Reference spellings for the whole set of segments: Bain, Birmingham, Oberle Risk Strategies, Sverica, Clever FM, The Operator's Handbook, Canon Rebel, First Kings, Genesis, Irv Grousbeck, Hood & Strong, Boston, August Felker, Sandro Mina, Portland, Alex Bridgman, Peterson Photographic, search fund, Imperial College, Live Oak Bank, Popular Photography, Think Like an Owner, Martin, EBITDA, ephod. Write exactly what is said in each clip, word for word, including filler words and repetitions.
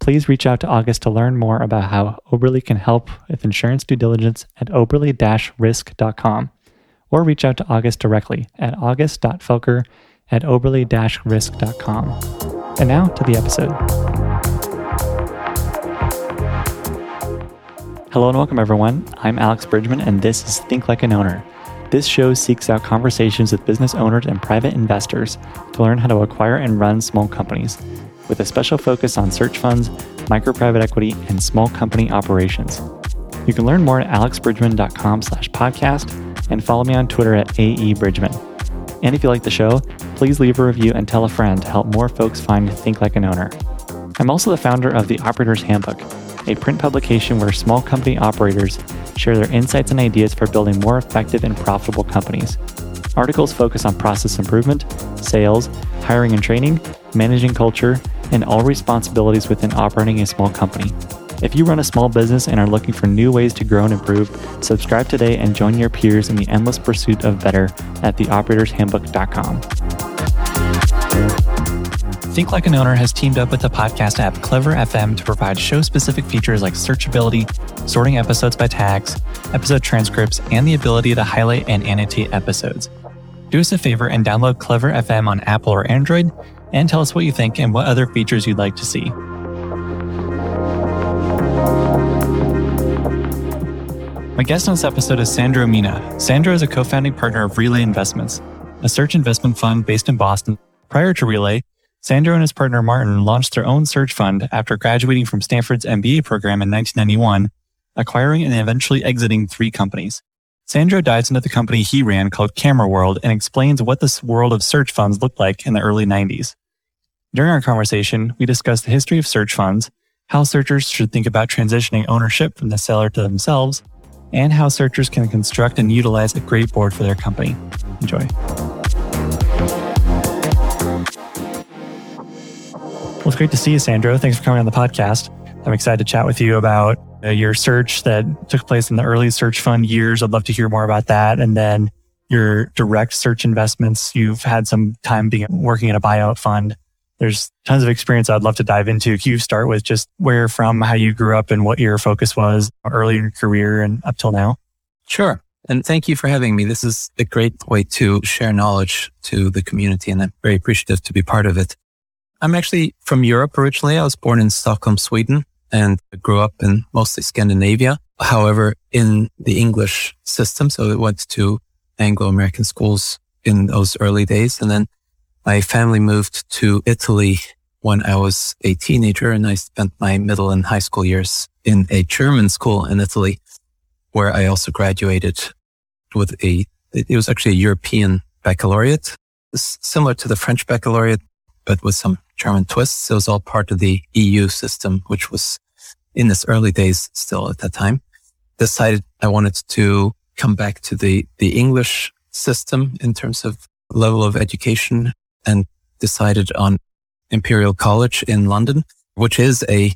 please reach out to August to learn more about how Oberle can help with insurance due diligence at oberle dash risk dot com, or reach out to August directly at august.felker at oberle dash risk dot com. And now to the episode. Hello and welcome, everyone. I'm Alex Bridgman, and this is Think Like an Owner. This show seeks out conversations with business owners and private investors to learn how to acquire and run small companies, with a special focus on search funds, micro-private equity, and small company operations. You can learn more at alexbridgman.com slash podcast and follow me on Twitter at aebridgman. And if you like the show, please leave a review and tell a friend to help more folks find Think Like an Owner. I'm also the founder of The Operator's Handbook, a print publication where small company operators share their insights and ideas for building more effective and profitable companies. Articles focus on process improvement, sales, hiring and training, managing culture, and all responsibilities within operating a small company. If you run a small business and are looking for new ways to grow and improve, subscribe today and join your peers in the endless pursuit of better at the operators handbook dot com. Think Like an Owner has teamed up with the podcast app Clever F M to provide show-specific features like searchability, sorting episodes by tags, episode transcripts, and the ability to highlight and annotate episodes. Do us a favor and download Clever F M on Apple or Android, and tell us what you think and what other features you'd like to see. My guest on this episode is Sandro Mina. Sandro is a co-founding partner of Relay Investments, a search investment fund based in Boston. Prior to Relay, Sandro and his partner Martin launched their own search fund after graduating from Stanford's M B A program in nineteen ninety-one, acquiring and eventually exiting three companies. Sandro dives into the company he ran called Camera World and explains what this world of search funds looked like in the early nineties. During our conversation, we discussed the history of search funds, how searchers should think about transitioning ownership from the seller to themselves, and how searchers can construct and utilize a great board for their company. Enjoy. Well, it's great to see you, Sandro. Thanks for coming on the podcast. I'm excited to chat with you about uh, your search that took place in the early search fund years. I'd love to hear more about that. And then your direct search investments. You've had some time being working in a buyout fund. There's tons of experience I'd love to dive into. Can you start with just where you're from, how you grew up, and what your focus was early in your career and up till now? Sure. And thank you for having me. This is a great way to share knowledge to the community, and I'm very appreciative to be part of it. I'm actually from Europe originally. I was born in Stockholm, Sweden, and grew up in mostly Scandinavia. However, in the English system, so I went to Anglo-American schools in those early days, and then my family moved to Italy when I was a teenager, and I spent my middle and high school years in a German school in Italy, where I also graduated with a, it was actually a European baccalaureate, similar to the French baccalaureate, but with some German twists. It was all part of the E U system, which was in its early days still at that time. Decided I wanted to come back to the, the English system in terms of level of education, and decided on Imperial College in London, which is a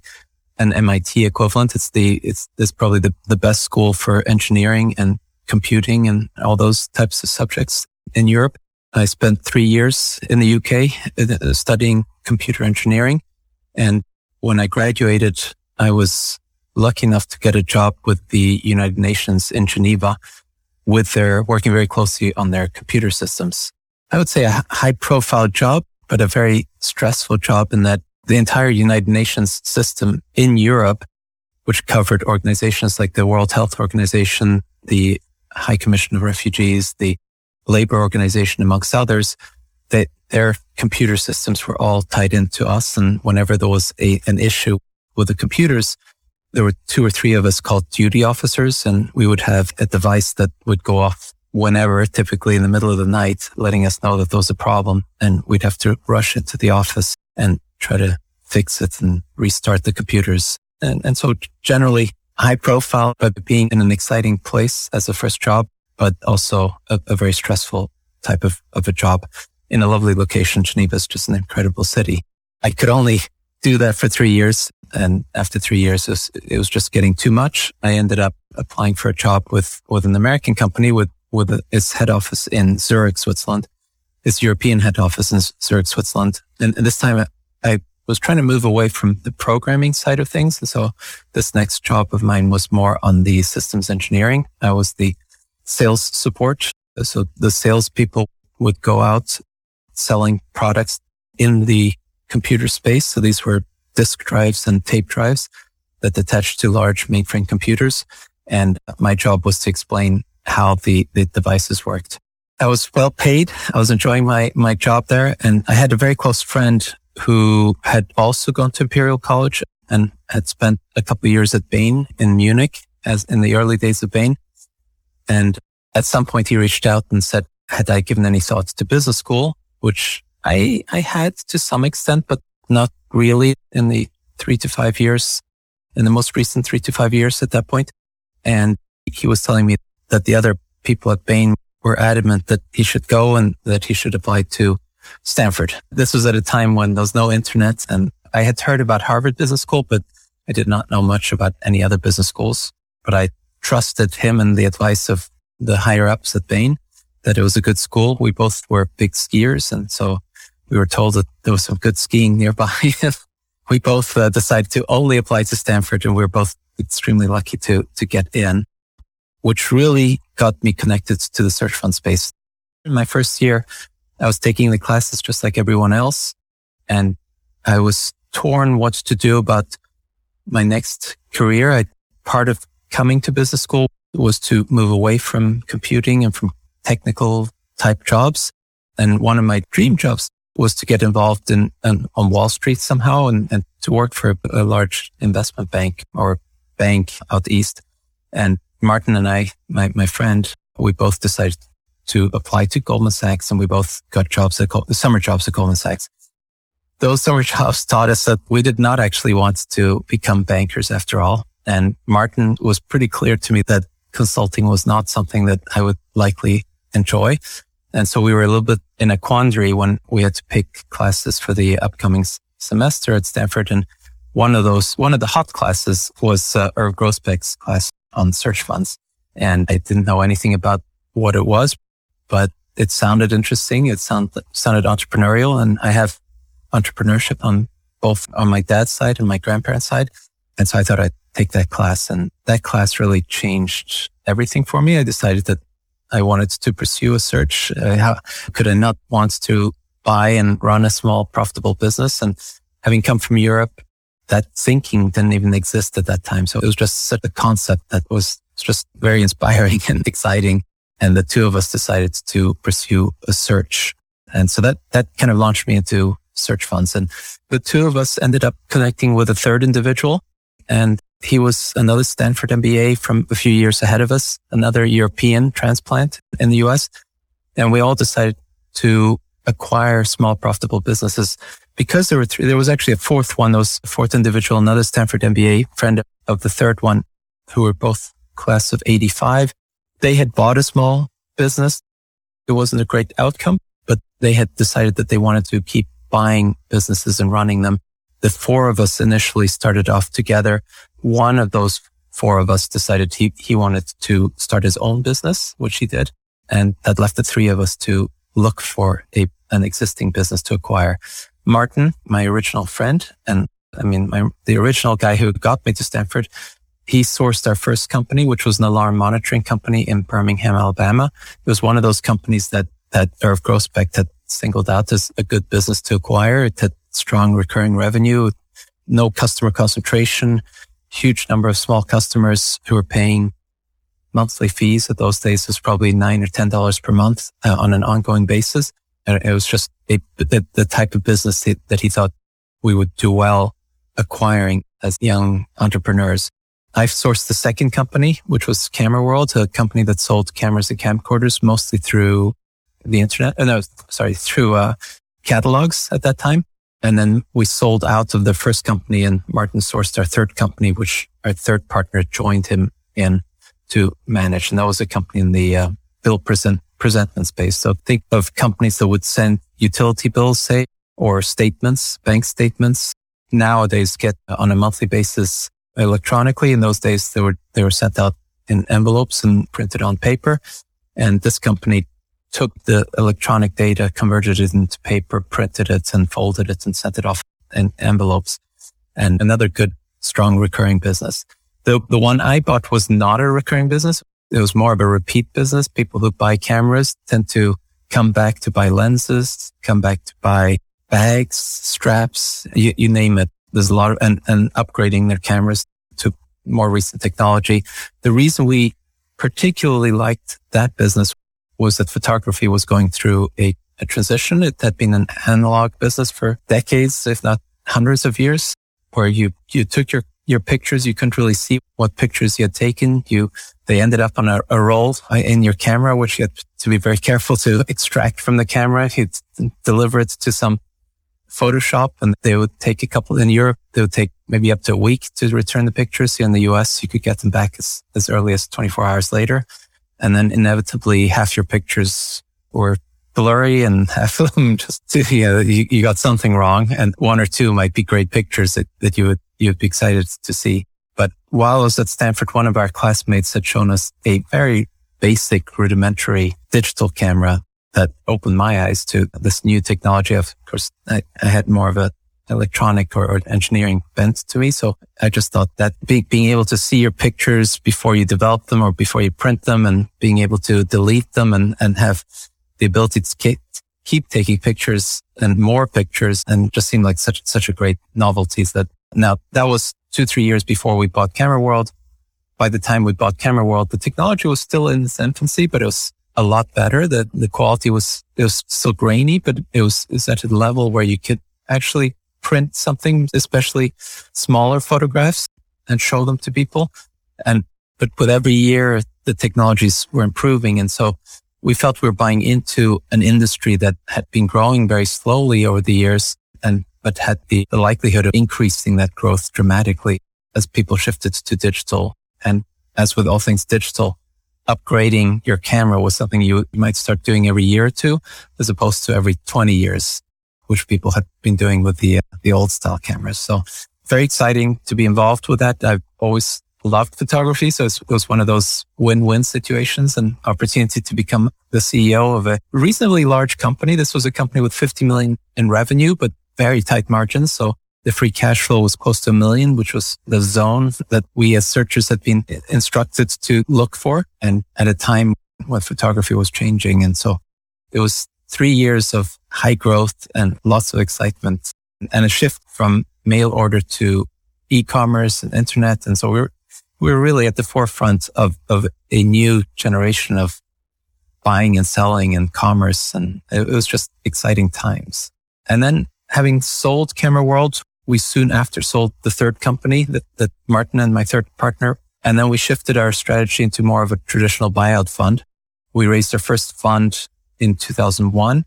an M I T equivalent. It's the it's it's probably the, the best school for engineering and computing and all those types of subjects in Europe. I spent three years in the U K studying computer engineering, and when I graduated, I was lucky enough to get a job with the United Nations in Geneva, with their working very closely on their computer systems. I would say a high-profile job, but a very stressful job, in that the entire United Nations system in Europe, which covered organizations like the World Health Organization, the High Commission of Refugees, the Labor Organization, amongst others, they, their computer systems were all tied into us. And whenever there was a, an issue with the computers, there were two or three of us called duty officers, and we would have a device that would go off whenever, typically in the middle of the night, letting us know that there was a problem, and we'd have to rush into the office and try to fix it and restart the computers. And, and so generally high profile, but being in an exciting place as a first job, but also a, a very stressful type of, of a job in a lovely location. Geneva is just an incredible city. I could only do that for three years. And after three years, it was, it was just getting too much. I ended up applying for a job with, with an American company with, with a, its head office in Zurich, Switzerland, its European head office in Zurich, Switzerland. And, and this time I, I was trying to move away from the programming side of things. And so this next job of mine was more on the systems engineering. I was the sales support. So the salespeople would go out selling products in the computer space. So these were disk drives and tape drives that attached to large mainframe computers. And my job was to explain how the, the devices worked. I was well paid. I was enjoying my, my job there. And I had a very close friend who had also gone to Imperial College and had spent a couple of years at Bain in Munich, as in the early days of Bain. And at some point he reached out and said, had I given any thoughts to business school, which I, I had to some extent, but not really in the three to five years, in the most recent three to five years at that point. And he was telling me that the other people at Bain were adamant that he should go and that he should apply to Stanford. This was at a time when there was no internet, and I had heard about Harvard Business School, but I did not know much about any other business schools. But I trusted him and the advice of the higher ups at Bain that it was a good school. We both were big skiers, and so we were told that there was some good skiing nearby. We both uh, decided to only apply to Stanford, and we were both extremely lucky to to get in, which really got me connected to the search fund space. In my first year, I was taking the classes just like everyone else, and I was torn what to do about my next career. I, part of coming to business school was to move away from computing and from technical type jobs, and one of my dream jobs was to get involved in, in on Wall Street somehow and, and to work for a large investment bank or bank out east. And Martin and I, my, my friend, we both decided to apply to Goldman Sachs, and we both got jobs at Gold, summer jobs at Goldman Sachs. Those summer jobs taught us that we did not actually want to become bankers after all. And Martin was pretty clear to me that consulting was not something that I would likely enjoy. And so we were a little bit in a quandary when we had to pick classes for the upcoming s- semester at Stanford. And one of those, one of the hot classes was uh, Irv Grousbeck's class on search funds. And I didn't know anything about what it was, but it sounded interesting. It sound, sounded entrepreneurial. And I have entrepreneurship on both on my dad's side and my grandparents' side. And so I thought I'd take that class. And that class really changed everything for me. I decided that I wanted to pursue a search. Uh, how could I not want to buy and run a small profitable business? And having come from Europe, that thinking didn't even exist at that time. So it was just such a concept that was just very inspiring and exciting. And the two of us decided to pursue a search. And so that, that kind of launched me into search funds. And the two of us ended up connecting with a third individual. And he was another Stanford M B A from a few years ahead of us, another European transplant in the U S. And we all decided to acquire small profitable businesses. Because there were three, there was actually a fourth one, there was a fourth individual, another Stanford M B A friend of the third one, who were both class of eighty-five. They had bought a small business. It wasn't a great outcome, but they had decided that they wanted to keep buying businesses and running them. The four of us initially started off together. One of those four of us decided he, he wanted to start his own business, which he did. And that left the three of us to look for a, an existing business to acquire. Martin, my original friend, and I mean, my, the original guy who got me to Stanford, he sourced our first company, which was an alarm monitoring company in Birmingham, Alabama. It was one of those companies that, that Irv Grousbeck had singled out as a good business to acquire. It had strong recurring revenue, no customer concentration, huge number of small customers who were paying monthly fees. At those days, it was probably nine or ten dollars per month uh, on an ongoing basis. And it was just a, the, the type of business that, that he thought we would do well acquiring as young entrepreneurs. I've sourced the second company, which was Camera World, a company that sold cameras and camcorders mostly through the internet. Oh, no, sorry, through uh, catalogs at that time. And then we sold out of the first company and Martin sourced our third company, which our third partner joined him in to manage. And that was a company in the uh, bill present, presentment space. So think of companies that would send utility bills, say, or statements, bank statements. Nowadays get on a monthly basis electronically. In those days, they were, they were sent out in envelopes and printed on paper. And this company took the electronic data, converted it into paper, printed it and folded it and sent it off in envelopes. And another good, strong recurring business. The the one I bought was not a recurring business. It was more of a repeat business. People who buy cameras tend to come back to buy lenses, come back to buy bags, straps, you, you name it. There's a lot of, and, and upgrading their cameras to more recent technology. The reason we particularly liked that business was that photography was going through a, a transition. It had been an analog business for decades, if not hundreds of years, where you, you took your, your pictures. You couldn't really see what pictures you had taken. You, they ended up on a, a roll in your camera, which you had to be very careful to extract from the camera. You'd deliver it to some Photoshop and they would take a couple. In Europe, they would take maybe up to a week to return the pictures. Here in the U S, you could get them back as, as early as twenty-four hours later. And then inevitably half your pictures were blurry and half of them just, you know, you, you got something wrong. And one or two might be great pictures that, that you would, you'd be excited to see. But while I was at Stanford, one of our classmates had shown us a very basic rudimentary digital camera that opened my eyes to this new technology. Of course, I, I had more of a electronic or, or engineering bent to me. So I just thought that be, being able to see your pictures before you develop them or before you print them and being able to delete them and, and have the ability to keep, keep taking pictures and more pictures and just seemed like such, such a great novelty. That now that was two, three years before we bought Camera World. By the time we bought Camera World, the technology was still in its infancy, but it was a lot better. The, the quality was, it was still grainy, but it was, it was at a level where you could actually print something, especially smaller photographs, and show them to people. And, but with every year, the technologies were improving. And so we felt we were buying into an industry that had been growing very slowly over the years, and, but had the, the likelihood of increasing that growth dramatically as people shifted to digital. And as with all things digital, upgrading your camera was something you might start doing every year or two, as opposed to every twenty years. Which people had been doing with the uh, the old style cameras. So very exciting to be involved with that. I've always loved photography. So it was one of those win-win situations and opportunity to become the C E O of a reasonably large company. This was a company with fifty million in revenue, but very tight margins. So the free cash flow was close to a million, which was the zone that we as searchers had been instructed to look for. And at a time when photography was changing. And so it was three years of high growth and lots of excitement and a shift from mail order to e-commerce and internet. And so we we're, we we're really at the forefront of, of a new generation of buying and selling and commerce. And it was just exciting times. And then having sold Camera World, we soon after sold the third company that, that Martin and my third partner. And then we shifted our strategy into more of a traditional buyout fund. We raised our first fund in two thousand one.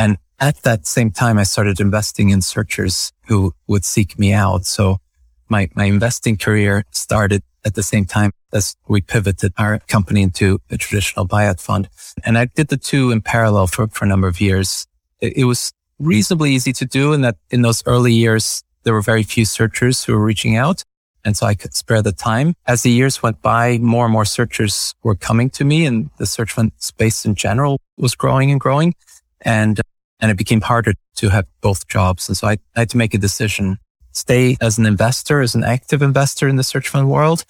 And at that same time, I started investing in searchers who would seek me out. So my, my investing career started at the same time as we pivoted our company into a traditional buyout fund. And I did the two in parallel for, for a number of years. It, it was reasonably easy to do in that in those early years, there were very few searchers who were reaching out. And so I could spare the time. As the years went by, more and more searchers were coming to me, and the search fund space in general was growing and growing. And And it became harder to have both jobs. And so I, I had to make a decision, stay as an investor, as an active investor in the search fund world,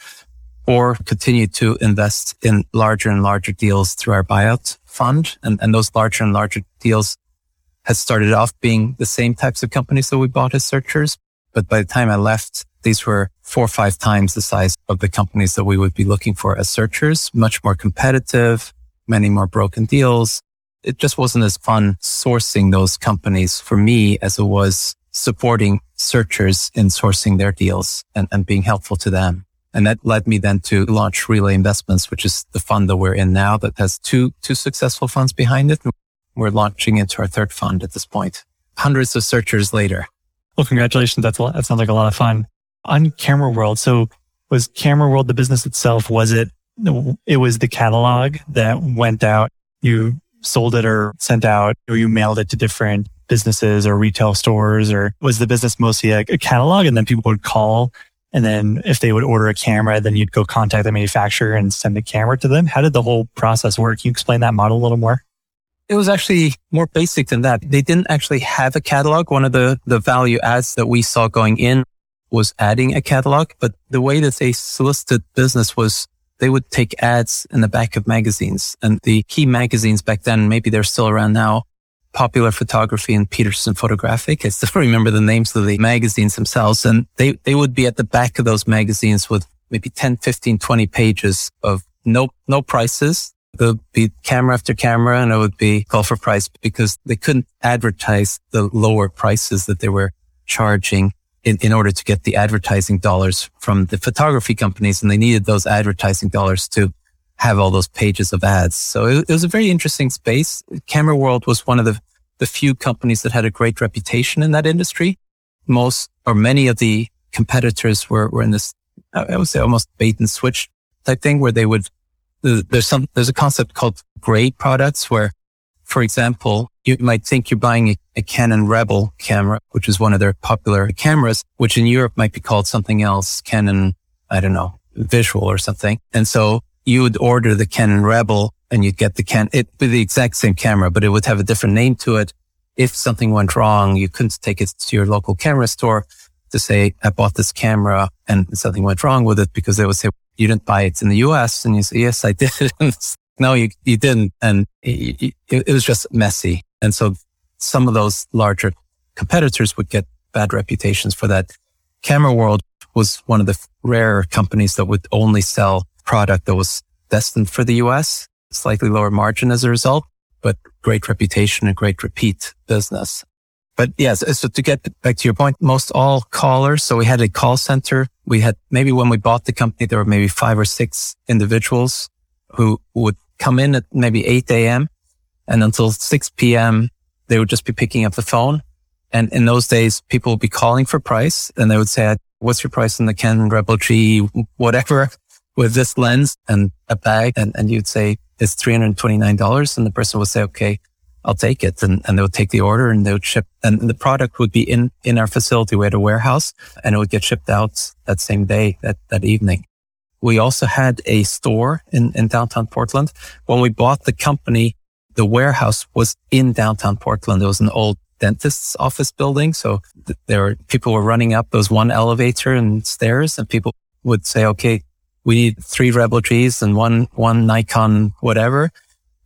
or continue to invest in larger and larger deals through our buyout fund. And, and those larger and larger deals has started off being the same types of companies that we bought as searchers. But by the time I left, these were four or five times the size of the companies that we would be looking for as searchers, much more competitive, many more broken deals. It just wasn't as fun sourcing those companies for me as it was supporting searchers in sourcing their deals and, and being helpful to them. And that led me then to launch Relay Investments, which is the fund that we're in now that has two, two successful funds behind it. We're launching into our third fund at this point, hundreds of searchers later. Well, congratulations. That's a lot, that sounds like a lot of fun. On Camera World, so was Camera World the business itself? Was it, it was the catalog that went out? You sold it or sent out, or you mailed it to different businesses or retail stores? Or was the business mostly a, a catalog, and then people would call, and then if they would order a camera, then you'd go contact the manufacturer and send the camera to them? How did the whole process work? Can you explain that model a little more? It was actually more basic than that. They didn't actually have a catalog. One of the, the value adds that we saw going in was adding a catalog, but the way that they solicited business was they would take ads in the back of magazines, and the key magazines back then, maybe they're still around now, Popular Photography and Peterson Photographic. I still remember the names of the magazines themselves. And they, they would be at the back of those magazines with maybe ten, fifteen, twenty pages of no, no prices. There would be camera after camera, and it would be call for price because they couldn't advertise the lower prices that they were charging In, in order to get the advertising dollars from the photography companies. And they needed those advertising dollars to have all those pages of ads. So it, it was a very interesting space. Camera World was one of the, the few companies that had a great reputation in that industry. Most or many of the competitors were, were in this, I would say, almost bait and switch type thing where they would, there's some, there's a concept called gray products where, for example, you might think you're buying a, a Canon Rebel camera, which is one of their popular cameras, which in Europe might be called something else, Canon, I don't know, Visual or something. And so you would order the Canon Rebel and you'd get the Canon, it'd be the exact same camera, but it would have a different name to it. If something went wrong, you couldn't take it to your local camera store to say, I bought this camera and something went wrong with it, because they would say, you didn't buy it in the U S. And you say, yes, I did. No, you you didn't. And it, it, it was just messy. And so some of those larger competitors would get bad reputations for that. Camera World was one of the rare companies that would only sell product that was destined for the U S, slightly lower margin as a result, but great reputation and great repeat business. But yes, so to get back to your point, most all callers. So we had a call center. We had, maybe when we bought the company, there were maybe five or six individuals who would come in at maybe eight a.m. and until six p.m., they would just be picking up the phone. And in those days, people would be calling for price, and they would say, what's your price on the Canon Rebel G, whatever, with this lens and a bag? And, and you'd say, it's three hundred twenty-nine dollars. And the person would say, okay, I'll take it. And, and they would take the order, and they would ship. And the product would be in, in our facility. We had a warehouse, and it would get shipped out that same day, that, that evening. We also had a store in, in downtown Portland. When we bought the company, the warehouse was in downtown Portland. It was an old dentist's office building. So th- there were people were running up those one elevator and stairs, and people would say, okay, we need three Rebel Gs and one, one Nikon, whatever.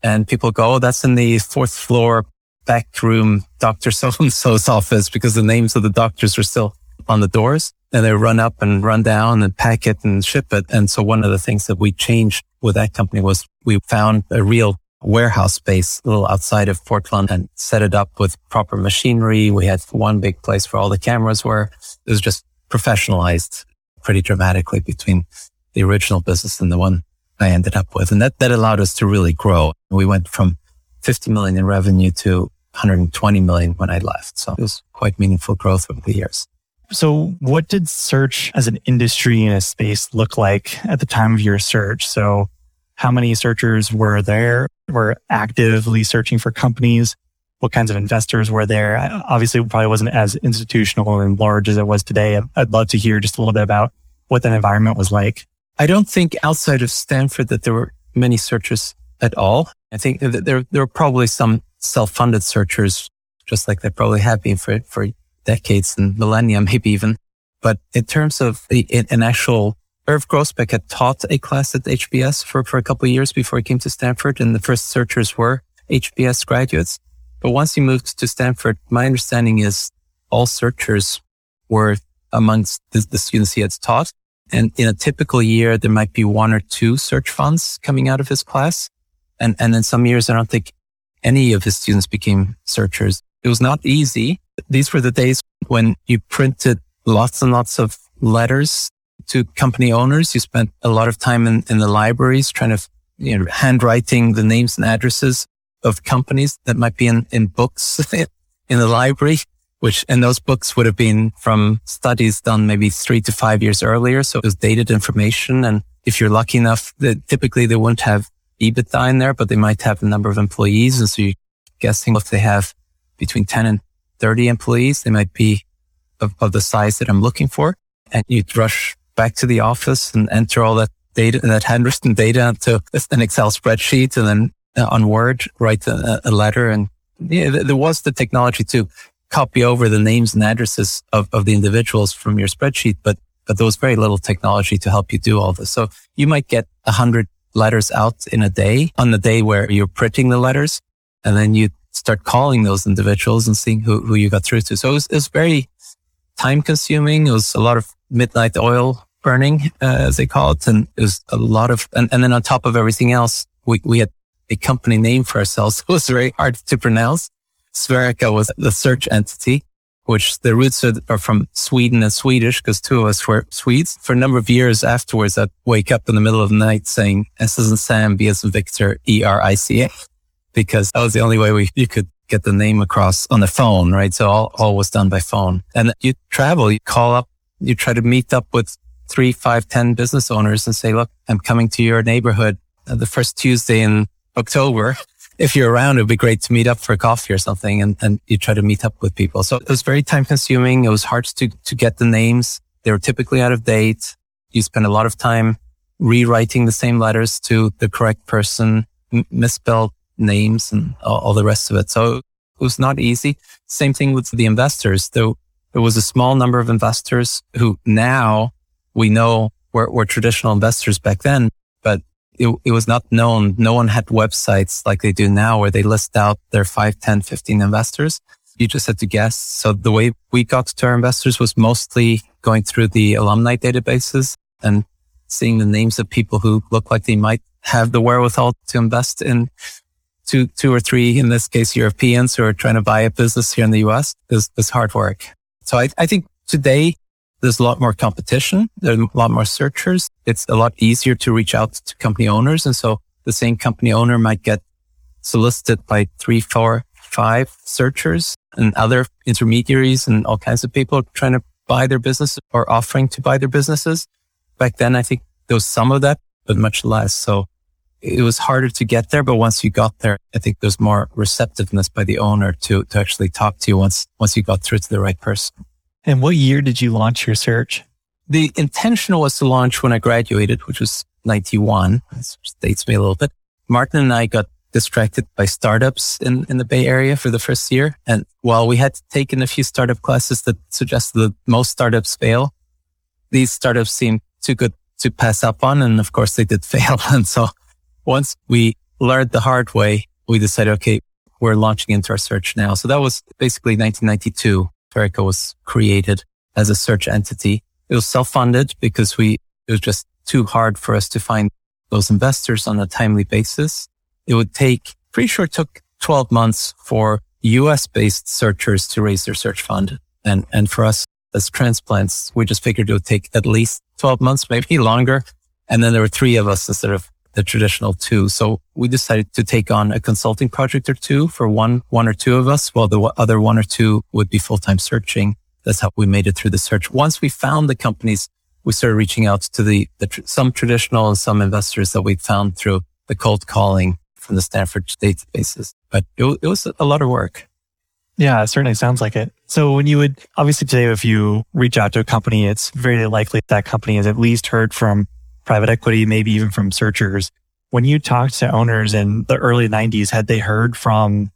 And people go, oh, that's in the fourth floor back room, Doctor So-and-so's office, because the names of the doctors were still on the doors. And they run up and run down and pack it and ship it. And so one of the things that we changed with that company was we found a real warehouse space a little outside of Portland and set it up with proper machinery. We had one big place where all the cameras were. It was just professionalized pretty dramatically between the original business and the one I ended up with. And that, that allowed us to really grow. We went from fifty million in revenue to one hundred twenty million when I left. So it was quite meaningful growth over the years. So what did search as an industry and a space look like at the time of your search? So how many searchers were there, were actively searching for companies? What kinds of investors were there? Obviously, it probably wasn't as institutional and large as it was today. I'd love to hear just a little bit about what that environment was like. I don't think outside of Stanford that there were many searchers at all. I think that there, there were probably some self-funded searchers, just like they probably have been for for decades and millennia, maybe even. But in terms of the, an actual, Irv Grousbeck had taught a class at H B S for, for a couple of years before he came to Stanford, and the first searchers were H B S graduates. But once he moved to Stanford, my understanding is all searchers were amongst the, the students he had taught. And in a typical year, there might be one or two search funds coming out of his class. And, and in some years, I don't think any of his students became searchers. It was not easy. These were the days when you printed lots and lots of letters to company owners. You spent a lot of time in, in the libraries trying to, you know, handwriting the names and addresses of companies that might be in, in books in the library, which, and those books would have been from studies done maybe three to five years earlier. So it was dated information. And if you're lucky enough, that typically they wouldn't have EBITDA in there, but they might have the number of employees. And so you're guessing if they have between ten and thirty employees, they might be of, of the size that I'm looking for. And you'd rush back to the office and enter all that data, that handwritten data into an Excel spreadsheet, and then Uh, on Word, write a, a letter. And yeah, th- there was the technology to copy over the names and addresses of, of the individuals from your spreadsheet, but, but there was very little technology to help you do all this. So you might get a hundred letters out in a day, on the day where you're printing the letters, and then you start calling those individuals and seeing who, who you got through to. So it was, it was very time consuming. It was a lot of midnight oil burning, uh, as they call it. And it was a lot of, and, and then on top of everything else, we, we had a company name for ourselves was very hard to pronounce. Sverica was the search entity, which the roots are from Sweden and Swedish, because two of us were Swedes. For a number of years afterwards, I'd wake up in the middle of the night saying S as in Sam, B as in Victor, E R I C A, because that was the only way we you could get the name across on the phone, right? So all, all was done by phone. And you travel, you call up, you try to meet up with three, five, ten business owners and say, look, I'm coming to your neighborhood the first Tuesday in October. If you're around, it'd be great to meet up for coffee or something. And, and you try to meet up with people. So it was very time consuming. It was hard to, to get the names. They were typically out of date. You spend a lot of time rewriting the same letters to the correct person, m- misspelled names and all, all the rest of it. So it was not easy. Same thing with the investors. There, there was a small number of investors who now we know were, were traditional investors back then, but It, it was not known. No one had websites like they do now where they list out their five, ten, fifteen investors. You just had to guess. So the way we got to our investors was mostly going through the alumni databases and seeing the names of people who look like they might have the wherewithal to invest in two, two or three, in this case, Europeans who are trying to buy a business here in the U S. It's, it's hard work. So I, I think today, there's a lot more competition. There's a lot more searchers. It's a lot easier to reach out to company owners. And so the same company owner might get solicited by three, four, five searchers and other intermediaries and all kinds of people trying to buy their business or offering to buy their businesses. Back then, I think there was some of that, but much less. So it was harder to get there. But once you got there, I think there's more receptiveness by the owner to, to actually talk to you once, once you got through to the right person. And what year did you launch your search? The intention was to launch when I graduated, which was ninety-one. This dates me a little bit. Martin and I got distracted by startups in, in the Bay Area for the first year. And while we had taken a few startup classes that suggested that most startups fail, these startups seemed too good to pass up on. And of course, they did fail. And so once we learned the hard way, we decided, okay, we're launching into our search now. So that was basically nineteen ninety-two. Sverica was created as a search entity. It was self-funded because we, it was just too hard for us to find those investors on a timely basis. It would take, pretty sure it took twelve months for U S-based searchers to raise their search fund. And, and for us as transplants, we just figured it would take at least twelve months, maybe longer. And then there were three of us instead of the traditional two. So we decided to take on a consulting project or two for one, one or two of us, while the other one or two would be full-time searching. That's how we made it through the search. Once we found the companies, we started reaching out to the, the tr- some traditional and some investors that we found through the cold calling from the Stanford databases. But it, it was a lot of work. Yeah, it certainly sounds like it. So when you would, obviously today, if you reach out to a company, it's very likely that company has at least heard from private equity, maybe even from searchers. When you talked to owners in the early nineties, had they heard from,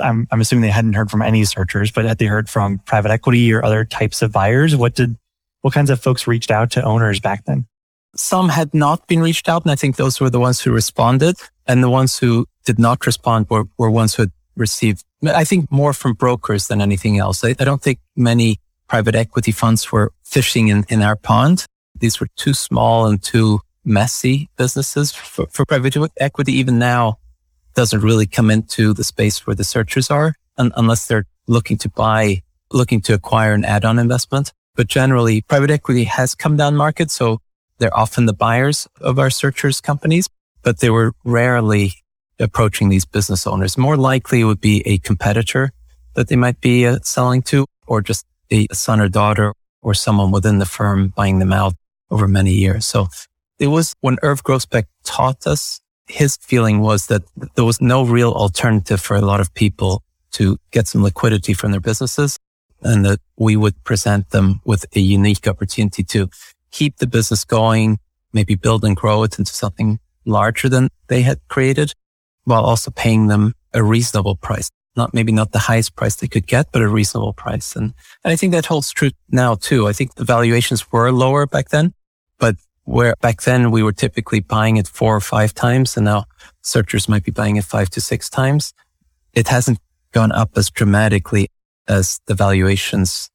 I'm, I'm assuming they hadn't heard from any searchers, but had they heard from private equity or other types of buyers? What did, what kinds of folks reached out to owners back then? Some had not been reached out. And I think those were the ones who responded. And the ones who did not respond were, were ones who had received, I think, more from brokers than anything else. I, I don't think many private equity funds were fishing in, in our pond. These were too small and too messy businesses for, for private equity. Even now, doesn't really come into the space where the searchers are, un- unless they're looking to buy, looking to acquire an add-on investment. But generally, private equity has come down market, so they're often the buyers of our searchers' companies, but they were rarely approaching these business owners. More likely it would be a competitor that they might be uh, selling to, or just a son or daughter or someone within the firm buying them out over many years. So it was when Irv Grousbeck taught us, his feeling was that there was no real alternative for a lot of people to get some liquidity from their businesses, and that we would present them with a unique opportunity to keep the business going, maybe build and grow it into something larger than they had created, while also paying them a reasonable price. Not maybe not the highest price they could get, but a reasonable price. And, and I think that holds true now too. I think the valuations were lower back then, but where back then we were typically buying it four or five times, and now searchers might be buying it five to six times. It hasn't gone up as dramatically as the valuations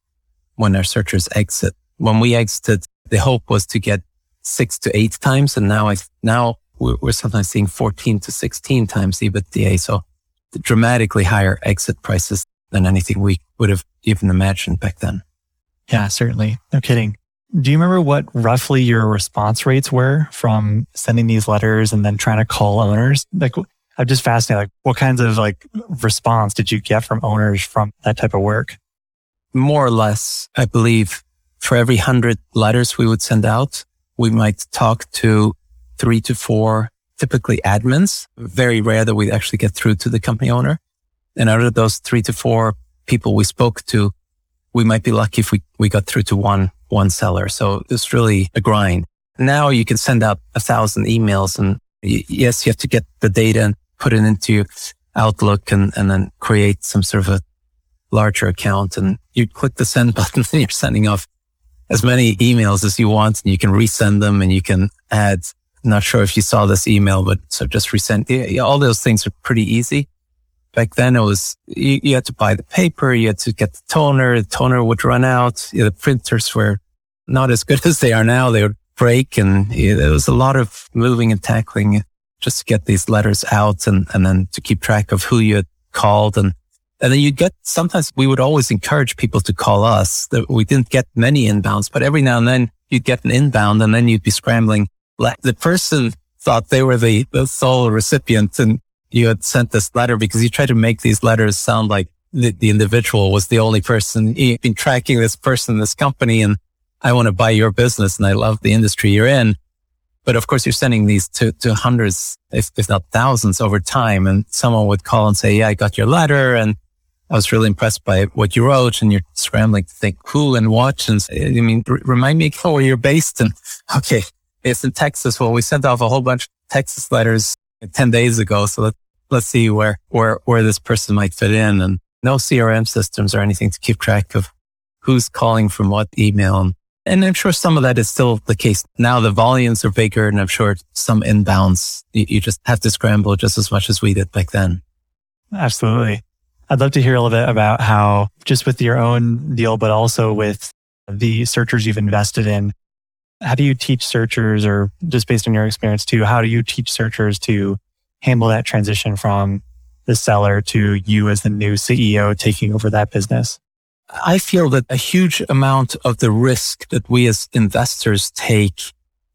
when our searchers exit. When we exited, the hope was to get six to eight times, and now I now we're sometimes seeing fourteen to sixteen times EBITDA. So dramatically higher exit prices than anything we would have even imagined back then. Yeah, certainly. No kidding. Do you remember what roughly your response rates were from sending these letters and then trying to call owners? Like, I'm just fascinated. Like, what kinds of like response did you get from owners from that type of work? More or less, I believe for every hundred letters we would send out, we might talk to three to four, typically admins. Very rare that we actually get through to the company owner. And out of those three to four people we spoke to, we might be lucky if we, we got through to one. one seller. So it's really a grind. Now you can send out a thousand emails, and y- yes, you have to get the data and put it into Outlook and, and then create some sort of a larger account. And you click the send button and you're sending off as many emails as you want, and you can resend them and you can add, not sure if you saw this email, but so just resend. Yeah, all those things are pretty easy. Back then it was, you, you had to buy the paper, you had to get the toner, the toner would run out, you know, the printers were not as good as they are now, they would break, and you know, there was a lot of moving and tackling just to get these letters out, and, and then to keep track of who you had called. And, and then you'd get, sometimes we would always encourage people to call us. We didn't get many inbounds, but every now and then you'd get an inbound, and then you'd be scrambling. The person thought they were the, the sole recipient, and you had sent this letter because you tried to make these letters sound like the, the individual was the only person. You've been tracking this person, this company, and I want to buy your business and I love the industry you're in. But of course, you're sending these to, to hundreds, if, if not thousands over time. And someone would call and say, yeah, I got your letter and I was really impressed by what you wrote. And you're scrambling to think who and what. And I mean, r- remind me where you're based. And okay, it's in Texas. Well, we sent off a whole bunch of Texas letters ten days ago. So let's, let's see where, where, where this person might fit in, and no C R M systems or anything to keep track of who's calling from what email. And I'm sure some of that is still the case. Now the volumes are bigger, and I'm sure some inbounds, you, you just have to scramble just as much as we did back then. Absolutely. I'd love to hear a little bit about how, just with your own deal, but also with the searchers you've invested in, how do you teach searchers, or just based on your experience too, how do you teach searchers to handle that transition from the seller to you as the new C E O taking over that business? I feel that a huge amount of the risk that we as investors take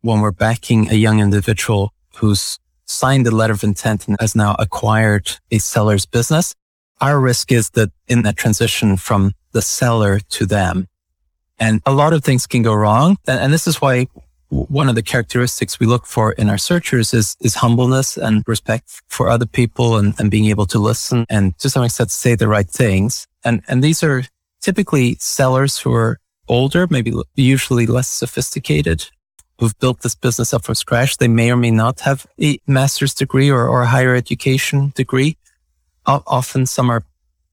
when we're backing a young individual who's signed a letter of intent and has now acquired a seller's business. Our risk is that in that transition from the seller to them, and a lot of things can go wrong. And, and this is why one of the characteristics we look for in our searchers is, is humbleness and respect for other people and, and being able to listen and to some extent say the right things. And, and these are typically sellers who are older, maybe usually less sophisticated, who've built this business up from scratch. They may or may not have a master's degree or, or a higher education degree. Often some are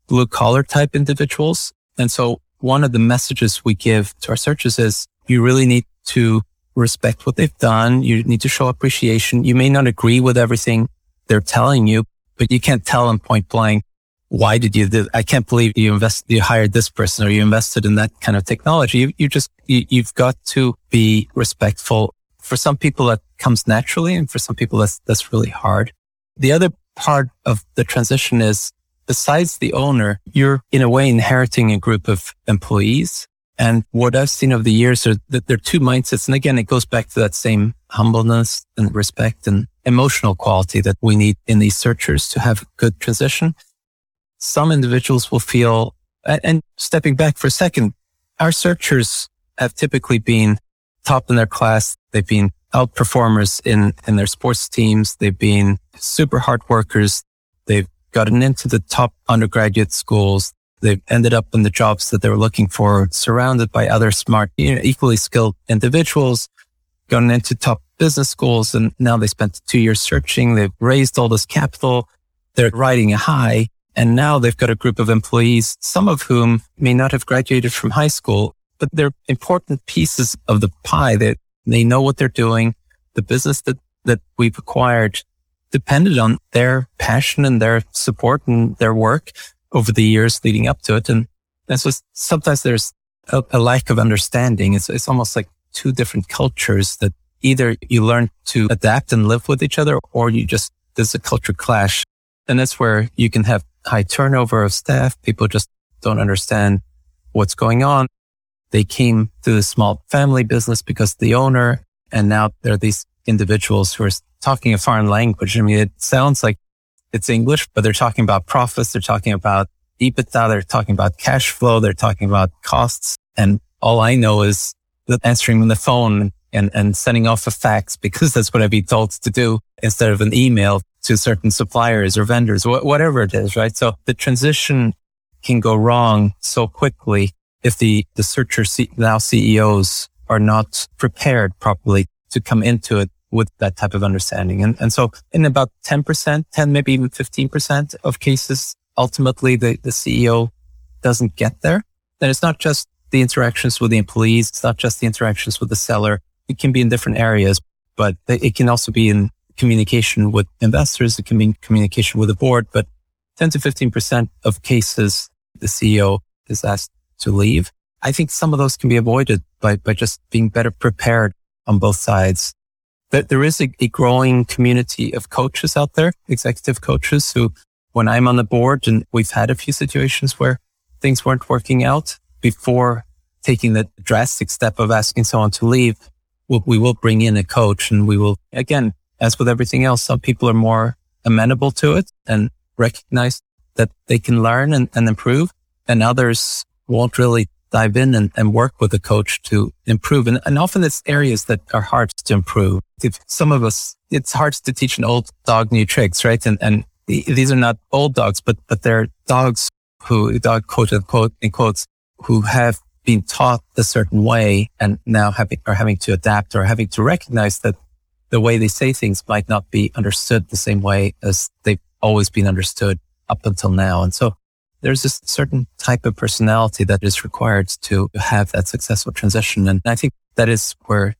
blue collar type individuals. And so one of the messages we give to our searchers is you really need to respect what they've done. You need to show appreciation. You may not agree with everything they're telling you, but you can't tell them point blank, why did you do? I can't believe you invest, you hired this person or you invested in that kind of technology. You, you just, you, you've got to be respectful. For some people that comes naturally, and for some people that's, that's really hard. The other part of the transition is, besides the owner, you're in a way inheriting a group of employees. And what I've seen over the years are that there are two mindsets. And again, it goes back to that same humbleness and respect and emotional quality that we need in these searchers to have a good transition. Some individuals will feel, and stepping back for a second, our searchers have typically been top in their class. They've been outperformers in, in their sports teams. They've been super hard workers. They've gotten into the top undergraduate schools. They've ended up in the jobs that they were looking for, surrounded by other smart, you know, equally skilled individuals, gotten into top business schools. And now they spent two years searching. They've raised all this capital. They're riding a high. And now they've got a group of employees, some of whom may not have graduated from high school, but they're important pieces of the pie. They, they know what they're doing. The business that, that we've acquired depended on their passion and their support and their work over the years leading up to it. And, and so sometimes there's a, a lack of understanding. It's, it's almost like two different cultures that either you learn to adapt and live with each other, or you just, there's a culture clash. And that's where you can have high turnover of staff. People just don't understand what's going on. They came to the small family business because the owner, and now there are these individuals who are talking a foreign language. I mean, it sounds like it's English, but they're talking about profits. They're talking about EBITDA. They're talking about cash flow. They're talking about costs. And all I know is answering the phone and, and sending off a fax, because that's what I've been told to do, instead of an email to certain suppliers or vendors, wh- whatever it is, right? So the transition can go wrong so quickly if the, the searcher, C- now C E Os, are not prepared properly to come into it with that type of understanding. And, and so in about ten percent, ten, maybe even fifteen percent of cases, ultimately the, the C E O doesn't get there. Then it's not just the interactions with the employees. It's not just the interactions with the seller. It can be in different areas, but it can also be in communication with investors. It can be in communication with the board, but ten to fifteen percent of cases, the C E O is asked to leave. I think some of those can be avoided by, by just being better prepared on both sides. But there is a, a growing community of coaches out there, executive coaches, who, when I'm on the board, and we've had a few situations where things weren't working out, before taking the drastic step of asking someone to leave, we'll, we will bring in a coach, and we will, again, as with everything else, some people are more amenable to it and recognize that they can learn and, and improve, and others won't really dive in and, and work with a coach to improve. And, and often it's areas that are hard to improve. If some of us, it's hard to teach an old dog new tricks, right? And, and these are not old dogs, but, but they're dogs who, dog quote unquote, in quotes, who have been taught a certain way and now having, are having to adapt or having to recognize that the way they say things might not be understood the same way as they've always been understood up until now. And so there's this certain type of personality that is required to have that successful transition. And I think that is where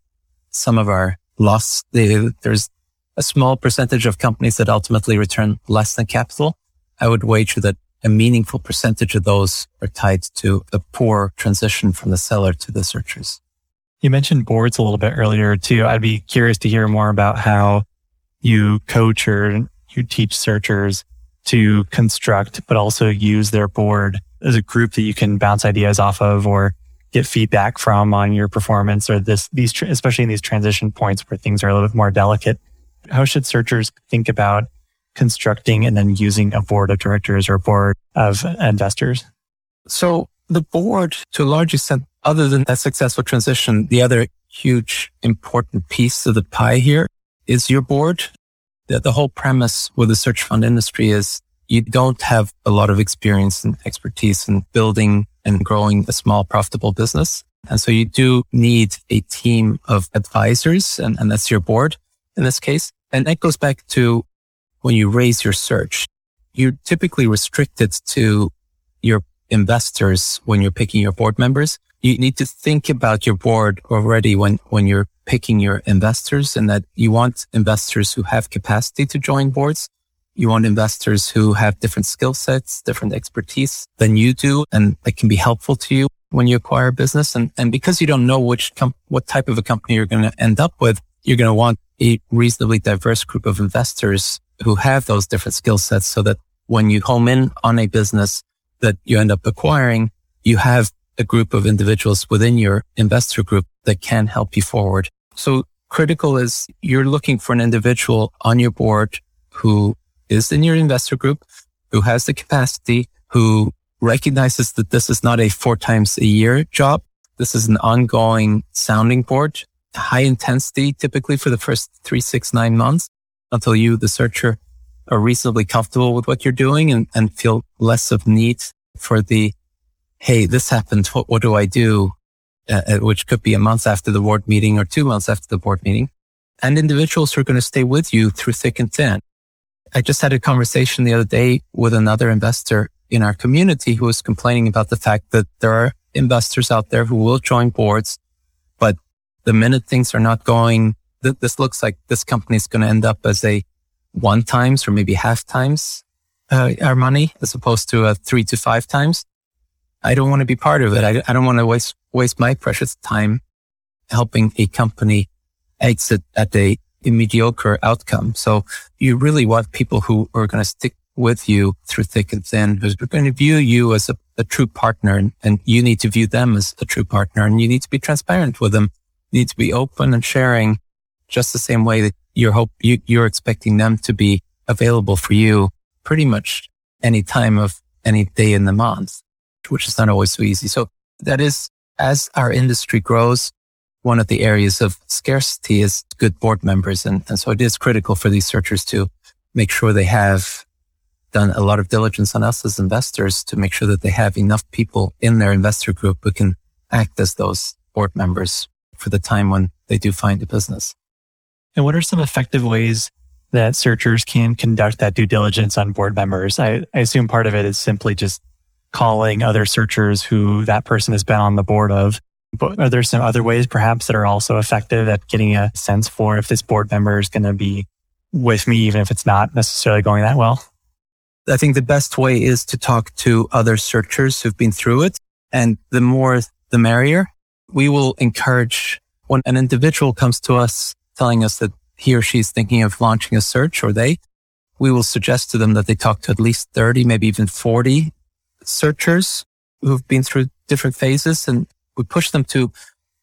some of our loss, they, there's a small percentage of companies that ultimately return less than capital. I would wager that a meaningful percentage of those are tied to a poor transition from the seller to the searchers. You mentioned boards a little bit earlier too. I'd be curious to hear more about how you coach or you teach searchers to construct, but also use their board as a group that you can bounce ideas off of or get feedback from on your performance, or this, these, especially in these transition points where things are a little bit more delicate. how should searchers think about constructing and then using a board of directors or a board of investors? So the board, to a large extent, other than that successful transition, the other huge important piece of the pie here is your board. The, the whole premise with the search fund industry is you don't have a lot of experience and expertise in building and growing a small profitable business. And so you do need a team of advisors, and, and that's your board in this case. And that goes back to when you raise your search, you're typically restricted to your investors when you're picking your board members. You need to think about your board already when, when you're picking your investors, and that you want investors who have capacity to join boards. You want investors who have different skill sets, different expertise than you do, and that can be helpful to you when you acquire a business. And, and because you don't know which com- what type of a company you're going to end up with, you're going to want a reasonably diverse group of investors who have those different skill sets, so that when you home in on a business that you end up acquiring, you have a group of individuals within your investor group that can help you forward. So critical is you're looking for an individual on your board who is in your investor group, who has the capacity, who recognizes that this is not a four times a year job. This is an ongoing sounding board, high intensity, typically for the first three, six, nine months until you, the searcher, are reasonably comfortable with what you're doing and, and feel less of need for the, hey, this happened, what, what do I do? Uh, which could be a month after the board meeting or two months after the board meeting. And individuals who are going to stay with you through thick and thin. I just had a conversation the other day with another investor in our community who was complaining about the fact that there are investors out there who will join boards, but the minute things are not going, th- this looks like this company is going to end up as a one times or maybe half times uh, our money as opposed to a three to five times. I don't want to be part of it. I, I don't want to waste waste my precious time helping a company exit at a mediocre outcome. So you really want people who are going to stick with you through thick and thin, who's going to view you as a, a true partner, and, and you need to view them as a true partner, and you need to be transparent with them. You need to be open and sharing, just the same way that you're hope you, you're expecting them to be available for you pretty much any time of any day in the month, which is not always so easy. So that is, as our industry grows, one of the areas of scarcity is good board members. And, and so it is critical for these searchers to make sure they have done a lot of diligence on us as investors to make sure that they have enough people in their investor group who can act as those board members for the time when they do find a business. And what are some effective ways that searchers can conduct that due diligence on board members? I, I assume part of it is simply just calling other searchers who that person has been on the board of. But are there some other ways perhaps that are also effective at getting a sense for if this board member is going to be with me, even if it's not necessarily going that well? I think the best way is to talk to other searchers who've been through it. And the more, the merrier. We will encourage, when an individual comes to us telling us that he or she's thinking of launching a search, or they, we will suggest to them that they talk to at least thirty, maybe even forty searchers who've been through different phases, and we push them to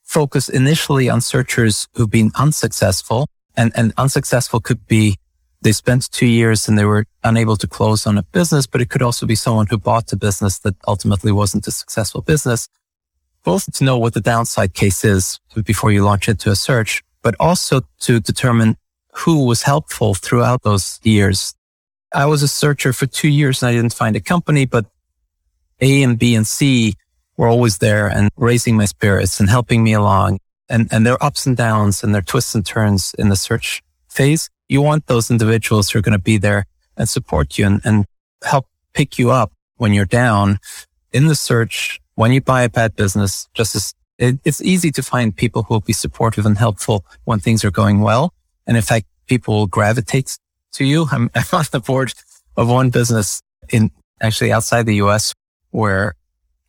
focus initially on searchers who've been unsuccessful. And, and unsuccessful could be they spent two years and they were unable to close on a business, but it could also be someone who bought a business that ultimately wasn't a successful business. Both to know what the downside case is before you launch into a search, but also to determine who was helpful throughout those years. I was a searcher for two years and I didn't find a company, but A and B and C were always there and raising my spirits and helping me along, and, and their ups and downs and their twists and turns in the search phase. You want those individuals who are going to be there and support you and, and help pick you up when you're down in the search, when you buy a bad business. Just as it, it's easy to find people who will be supportive and helpful when things are going well. And in fact, people will gravitate to you. I'm, I'm on the board of one business in actually outside the U S where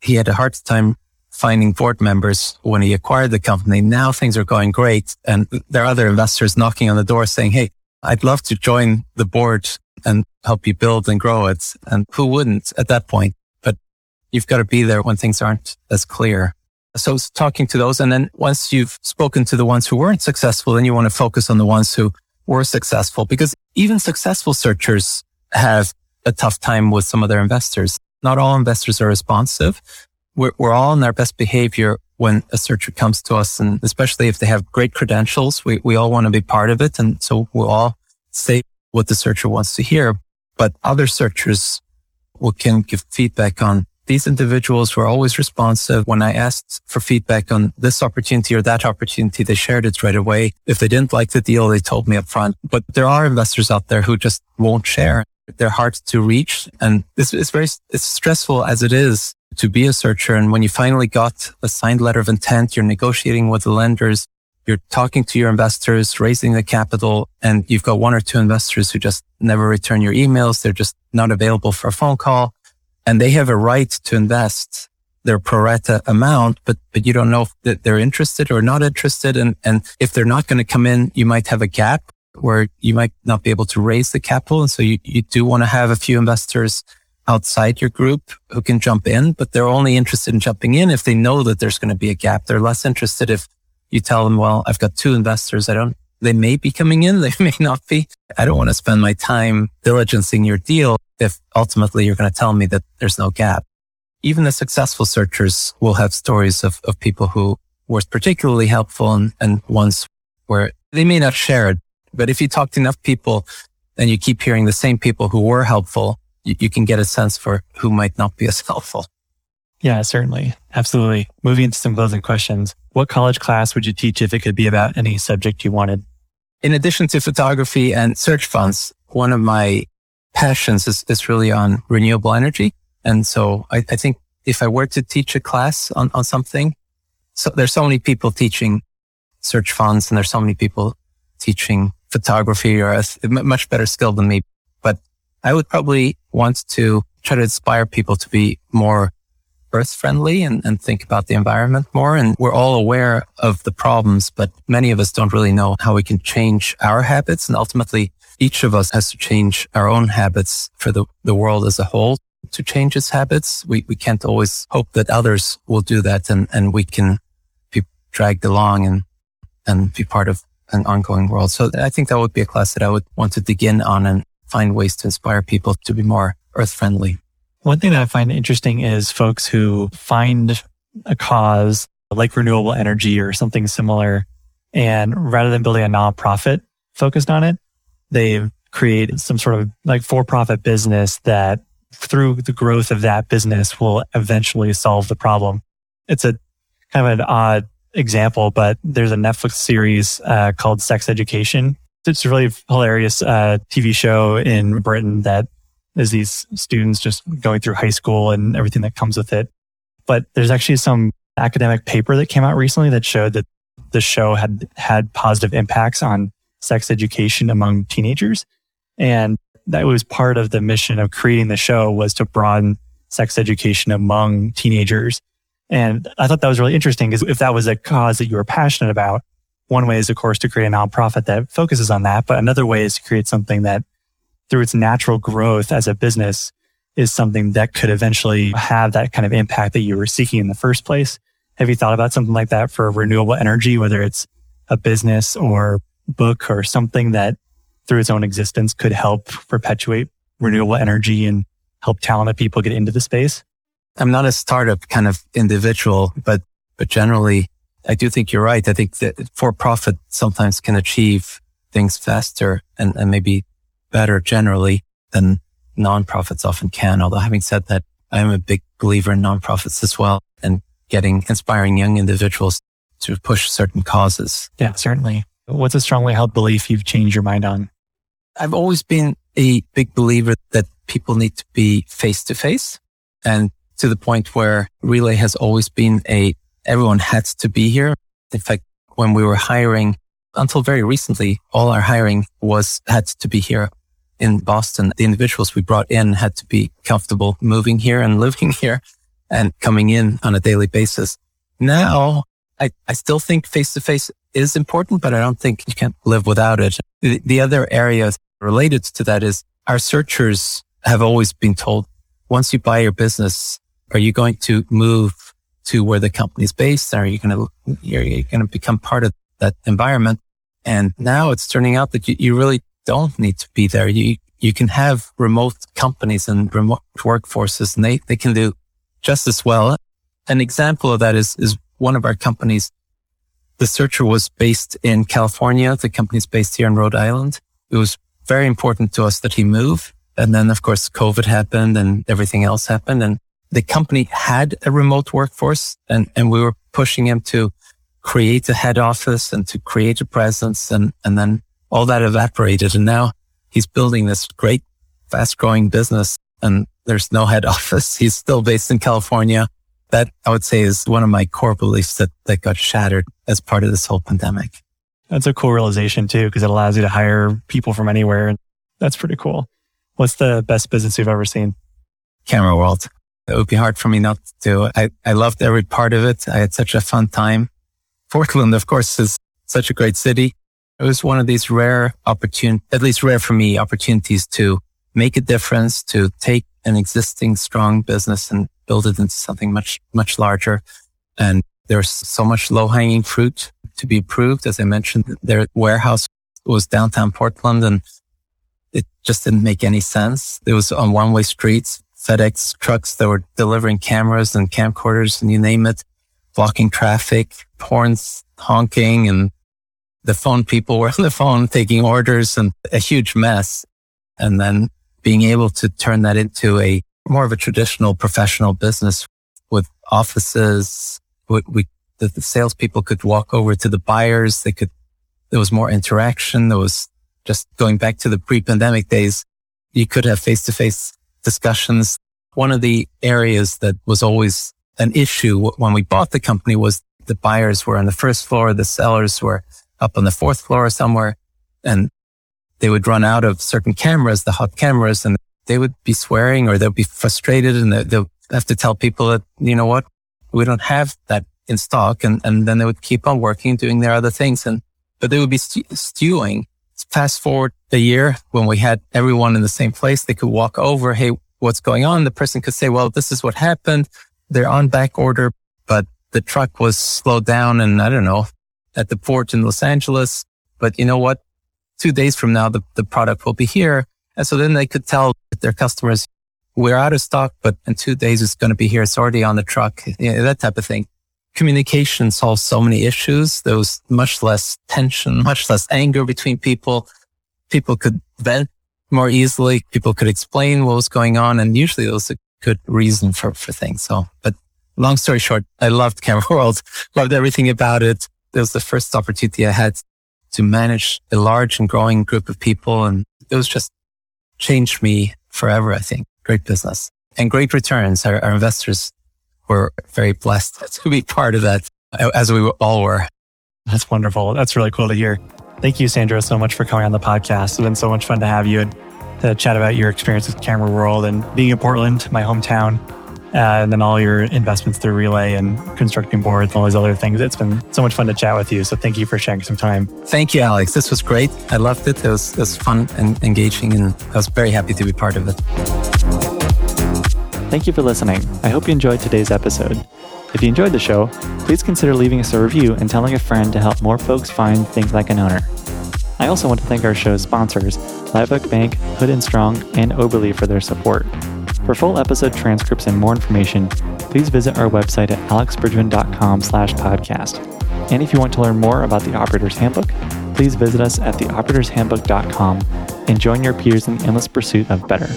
he had a hard time finding board members when he acquired the company. Now things are going great. And there are other investors knocking on the door saying, hey, I'd love to join the board and help you build and grow it. And who wouldn't at that point? But you've got to be there when things aren't as clear. So it's talking to those. And then once you've spoken to the ones who weren't successful, then you want to focus on the ones who were successful, because even successful searchers have a tough time with some of their investors. Not all investors are responsive. We're, we're all in our best behavior when a searcher comes to us, and especially if they have great credentials, we, we all want to be part of it. And so we'll all say what the searcher wants to hear. But other searchers will can give feedback on these individuals were always responsive. When I asked for feedback on this opportunity or that opportunity, they shared it right away. If they didn't like the deal, they told me up front. But there are investors out there who just won't share. They're hard to reach. And this is very, it's stressful as it is to be a searcher. And when you finally got a signed letter of intent, you're negotiating with the lenders, you're talking to your investors, raising the capital, and you've got one or two investors who just never return your emails. They're just not available for a phone call, and they have a right to invest their pro rata amount, but, but you don't know if that they're interested or not interested. And, and if they're not going to come in, you might have a gap where you might not be able to raise the capital. And so you, you do want to have a few investors outside your group who can jump in, but they're only interested in jumping in if they know that there's going to be a gap. They're less interested if you tell them, well, I've got two investors. I don't, they may be coming in. They may not be. I don't want to spend my time diligencing your deal if ultimately you're going to tell me that there's no gap. Even the successful searchers will have stories of, of people who were particularly helpful and, and ones where they may not share it. But if you talk to enough people and you keep hearing the same people who were helpful, you, you can get a sense for who might not be as helpful. Yeah, certainly. Absolutely. Moving into some closing questions. What college class would you teach if it could be about any subject you wanted? In addition to photography and search funds, one of my passions is, is really on renewable energy. And so I, I think if I were to teach a class on, on something, so there's so many people teaching search funds and there's so many people teaching photography or a much better skill than me. But I would probably want to try to inspire people to be more earth friendly and, and think about the environment more. And we're all aware of the problems, but many of us don't really know how we can change our habits. And ultimately, each of us has to change our own habits for the, the world as a whole to change its habits. We, we can't always hope that others will do that and, and we can be dragged along and, and be part of an ongoing world. So I think that would be a class that I would want to dig in on and find ways to inspire people to be more earth friendly. One thing that I find interesting is folks who find a cause like renewable energy or something similar, and rather than building a nonprofit focused on it, they've created some sort of like for-profit business that through the growth of that business will eventually solve the problem. It's a kind of an odd example, but there's a Netflix series uh, called Sex Education. It's a really hilarious uh, T V show in Britain that is these students just going through high school and everything that comes with it. But there's actually some academic paper that came out recently that showed that the show had had positive impacts on sex education among teenagers. And that was part of the mission of creating the show, was to broaden sex education among teenagers. And I thought that was really interesting, because if that was a cause that you were passionate about, one way is, of course, to create a nonprofit that focuses on that. But another way is to create something that through its natural growth as a business is something that could eventually have that kind of impact that you were seeking in the first place. Have you thought about something like that for renewable energy, whether it's a business or book or something that through its own existence could help perpetuate renewable energy and help talented people get into the space? I'm not a startup kind of individual, but, but generally, I do think you're right. I think that for-profit sometimes can achieve things faster and, and maybe better generally than nonprofits often can. Although having said that, I am a big believer in nonprofits as well and getting, inspiring young individuals to push certain causes. Yeah, certainly. What's a strongly held belief you've changed your mind on? I've always been a big believer that people need to be face-to-face, and to the point where Relay has always been a, everyone had to be here. In fact, when we were hiring, until very recently, all our hiring was, had to be here in Boston. The individuals we brought in had to be comfortable moving here and living here and coming in on a daily basis. Now, I, I still think face-to-face is important, but I don't think you can live without it. The, the other area related to that is our searchers have always been told, once you buy your business, are you going to move to where the company's based? Are you going to, you're going to become part of that environment? And now it's turning out that you, you really don't need to be there. You you can have remote companies and remote workforces, and they, they can do just as well. An example of that is is one of our companies. The searcher was based in California. The company's based here in Rhode Island. It was very important to us that he move. And then, of course, COVID happened and everything else happened. And the company had a remote workforce, and, and we were pushing him to create a head office and to create a presence. And, and then all that evaporated. And now he's building this great, fast-growing business, and there's no head office. He's still based in California. That, I would say, is one of my core beliefs that, that got shattered as part of this whole pandemic. That's a cool realization too, because it allows you to hire people from anywhere. That's pretty cool. What's the best business you've ever seen? Camera World. It would be hard for me not to. I, I loved every part of it. I had such a fun time. Portland, of course, is such a great city. It was one of these rare opportunities, at least rare for me, opportunities to make a difference, to take an existing strong business and build it into something much, much larger. And there's so much low-hanging fruit to be proved. As I mentioned, their warehouse was downtown Portland, and it just didn't make any sense. It was on one-way streets, FedEx trucks that were delivering cameras and camcorders and you name it, blocking traffic, horns honking, and the phone people were on the phone taking orders, and a huge mess. And then being able to turn that into a more of a traditional professional business with offices, we, we the, the salespeople could walk over to the buyers. They could, there was more interaction. There was just going back to the pre-pandemic days, you could have face-to-face discussions. One of the areas that was always an issue when we bought the company was the buyers were on the first floor, the sellers were up on the fourth floor somewhere, and they would run out of certain cameras, the hot cameras, and they would be swearing or they'd be frustrated, and they'll have to tell people that, you know what, we don't have that in stock. And, and then they would keep on working, doing their other things. And, but they would be stu- stewing. Fast forward a year when we had everyone in the same place, they could walk over. Hey, what's going on? The person could say, well, this is what happened. They're on back order, but the truck was slowed down. And I don't know, at the port in Los Angeles, but you know what? Two days from now, the, the product will be here. And so then they could tell their customers, we're out of stock, but in two days it's going to be here. It's already on the truck, you know, that type of thing. Communication solves so many issues. There was much less tension, much less anger between people. People could vent more easily. People could explain what was going on. And usually there was a good reason for, for things. So, but long story short, I loved Camera World, loved everything about it. It was the first opportunity I had to manage a large and growing group of people. And it was just changed me forever, I think. Great business and great returns. Our, our investors were very blessed to be part of that, as we all were. That's wonderful. That's really cool to hear. Thank you, Sandro, so much for coming on the podcast. It's been so much fun to have you and to chat about your experience with Camera World and being in Portland, my hometown, uh, and then all your investments through Relay and constructing boards and all these other things. It's been so much fun to chat with you. So thank you for sharing some time. Thank you, Alex. This was great. I loved it. It was, it was fun and engaging, and I was very happy to be part of it. Thank you for listening. I hope you enjoyed today's episode. If you enjoyed the show, please consider leaving us a review and telling a friend to help more folks find Think Like an Owner. I also want to thank our show's sponsors, Live Oak Bank, Hood and Strong, and Oberle for their support. For full episode transcripts and more information, please visit our website at alex bridgman dot com slash podcast. And if you want to learn more about The Operator's Handbook, please visit us at the operators handbook dot com and join your peers in the endless pursuit of better.